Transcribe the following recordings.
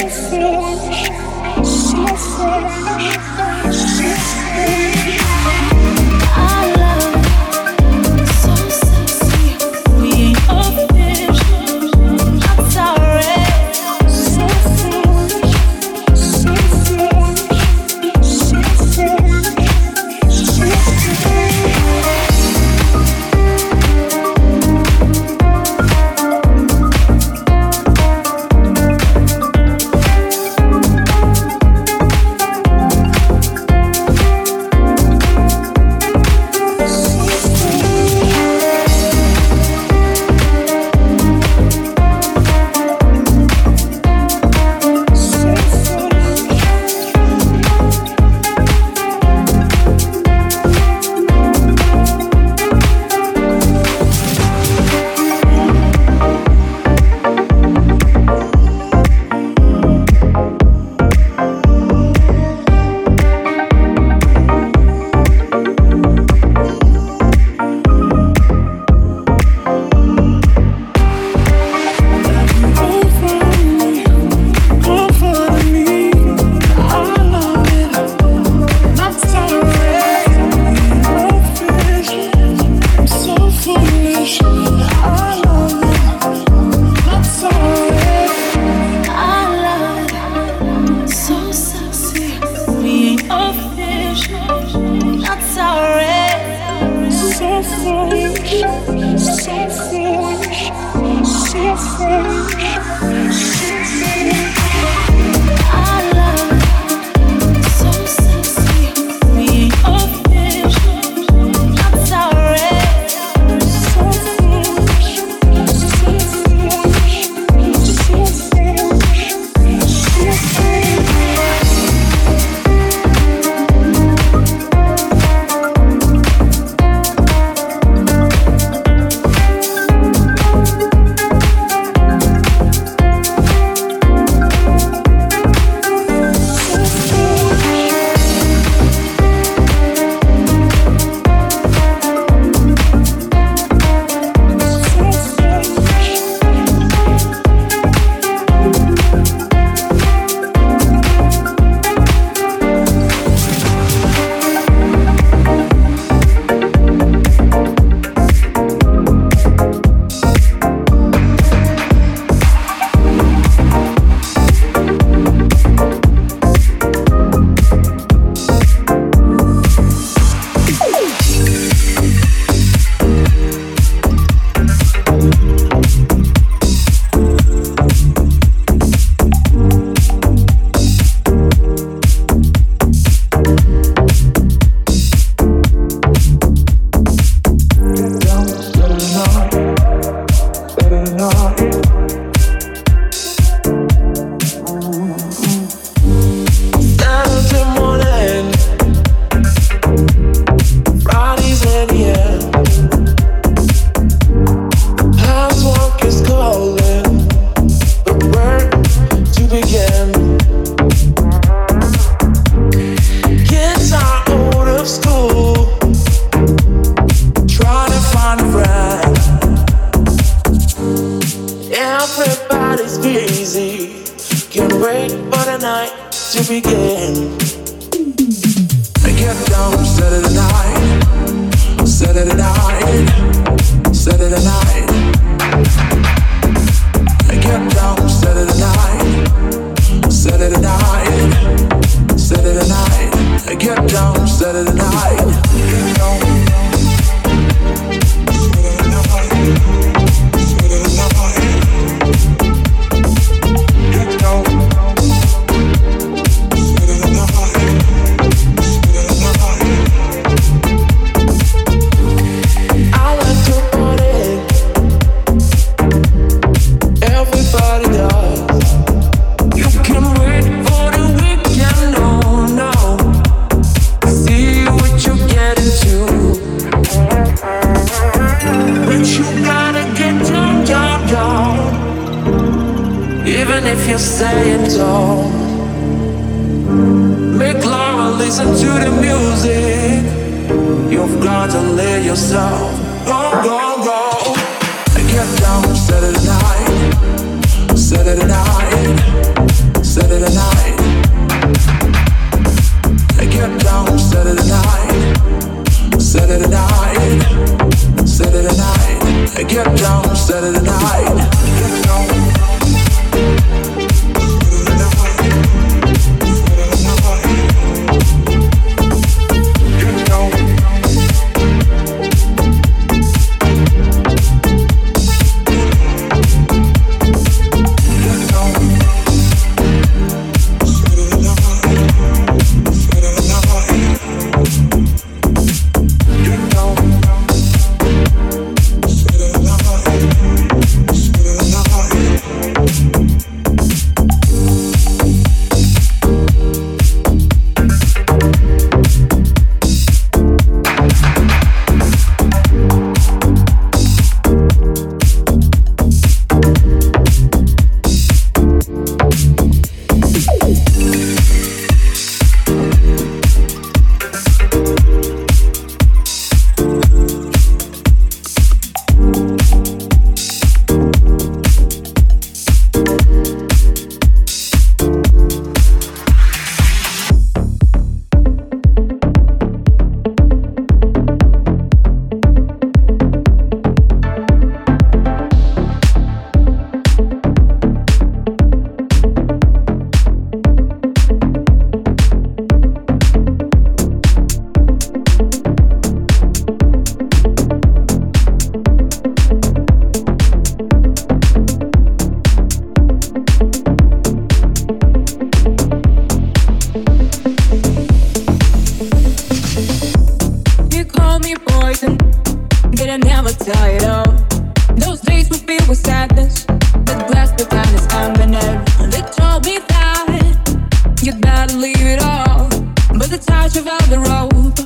Saturday night, never tell you no. Those days were filled with sadness, but glass became this cabinet. They told me that you'd better leave it all, but the touch of other rope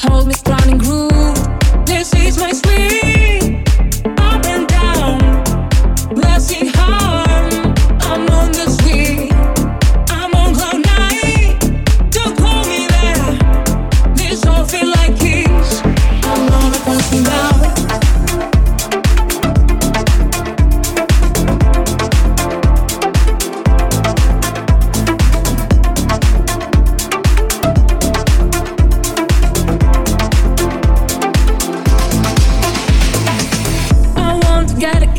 holds me strong and groove. This is my sleep, up and down, blessing heart. I'm on the sea, I'm on cloud nine. Don't call me there, this all feel like kings. I'm on the fucking down.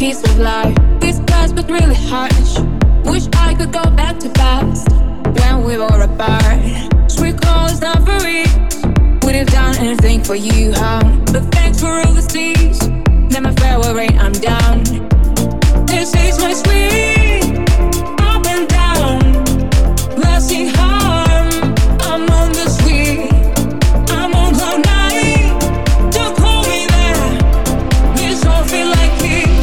Of life, this place was really harsh. Wish I could go back to past when we were apart. Sweet call is not for it. Would have done anything for you, huh? But thanks for all the seas. Then my farewell rain, I'm down. This is my sweet up and down, blessing harm. I'm on the sweet. I'm on cloud nine. Don't call me there. This all feel like it.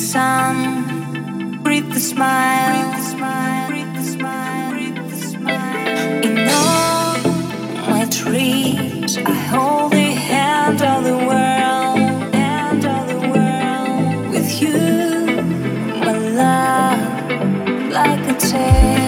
sun, breathe the smile. In all my dreams, I hold the hand of the world. With you, my love, like a tale.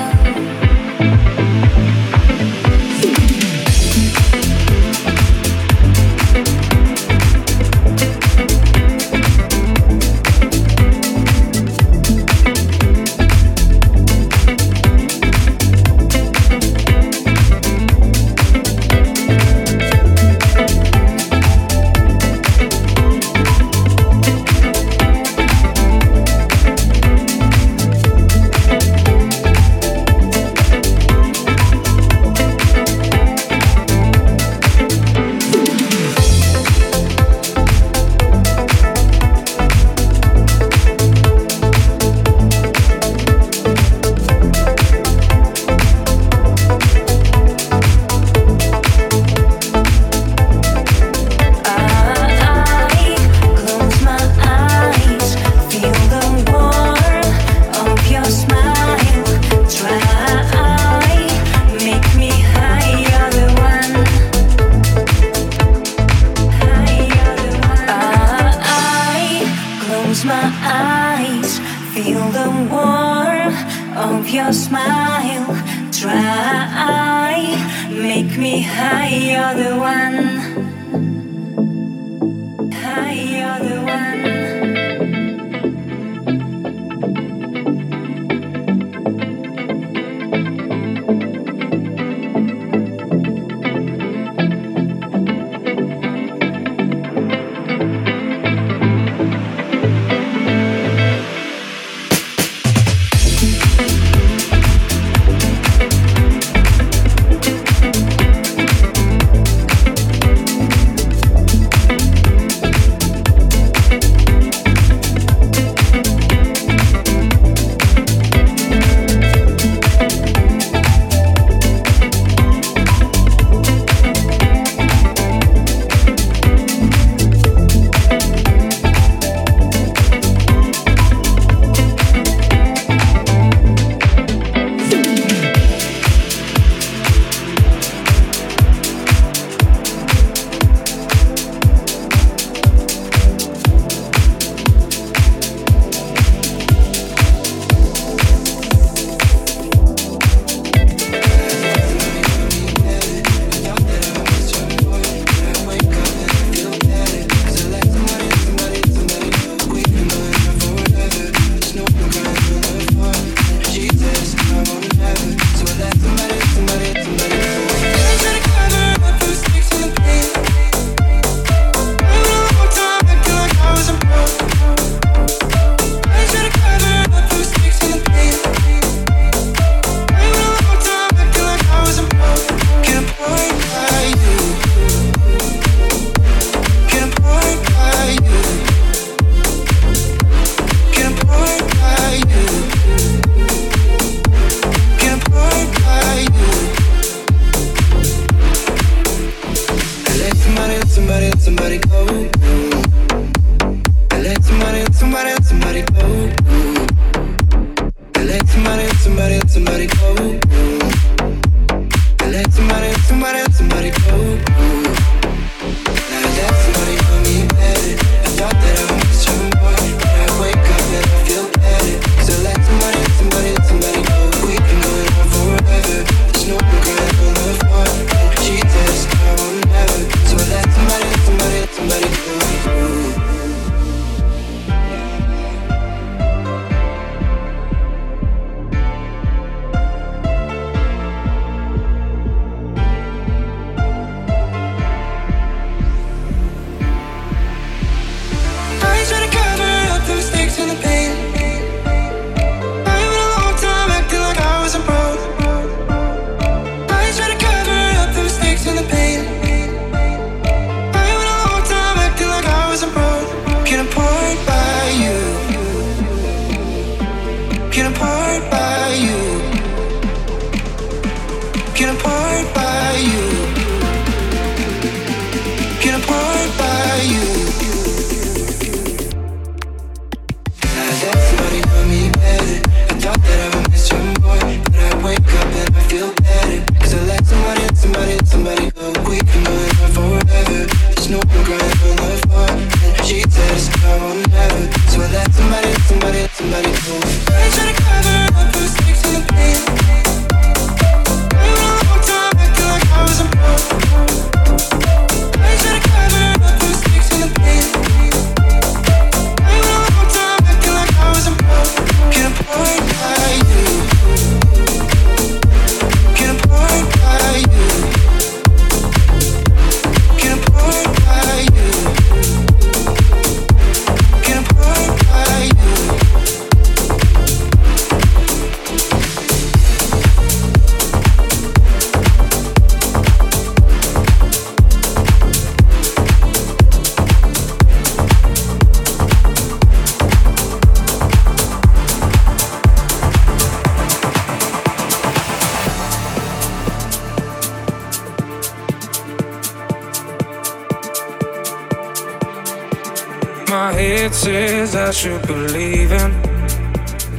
I should be leaving,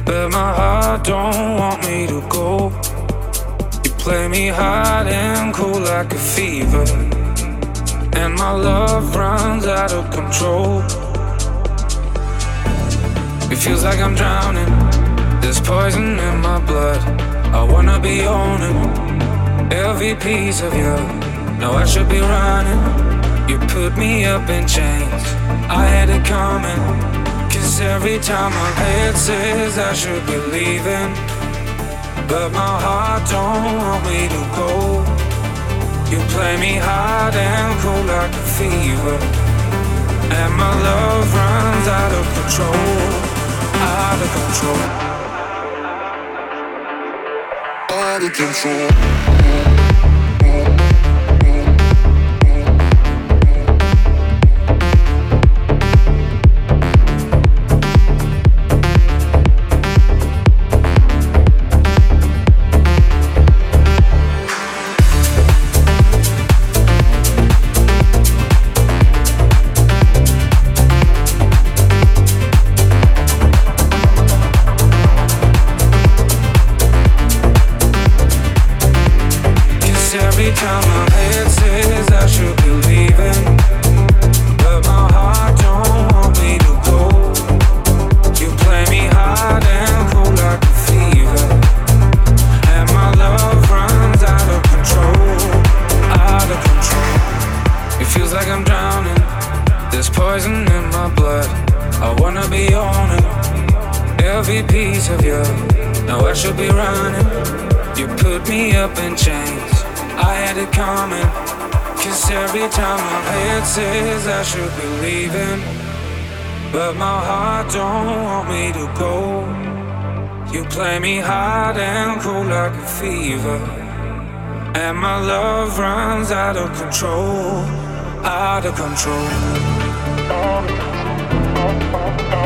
but my heart don't want me to go. You play me hot and cold like a fever, and my love runs out of control. It feels like I'm drowning, there's poison in my blood. I wanna be owning every piece of you. No, I should be running, you put me up in chains. I had it coming. Every time my head says I should be leaving, but my heart don't want me to go. You play me hard and cold like a fever, and my love runs out of control, out of control, out of control. Play me hard and cold like a fever, and my love runs out of control, out of control. Out of control.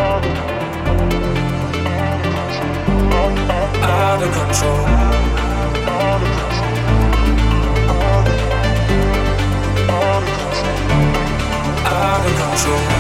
Out of control. Out of control. Out of control.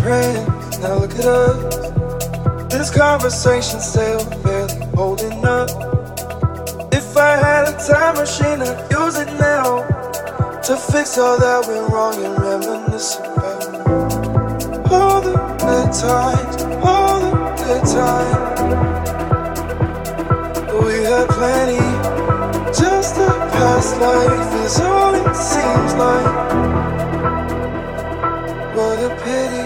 friends, now look at us. This conversation's still barely holding up. If I had a time machine, I'd use it now to fix all that went wrong and reminisce about all the good times, all the good times. We had plenty, just the past life is all it seems like. What a pity.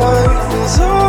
Life is all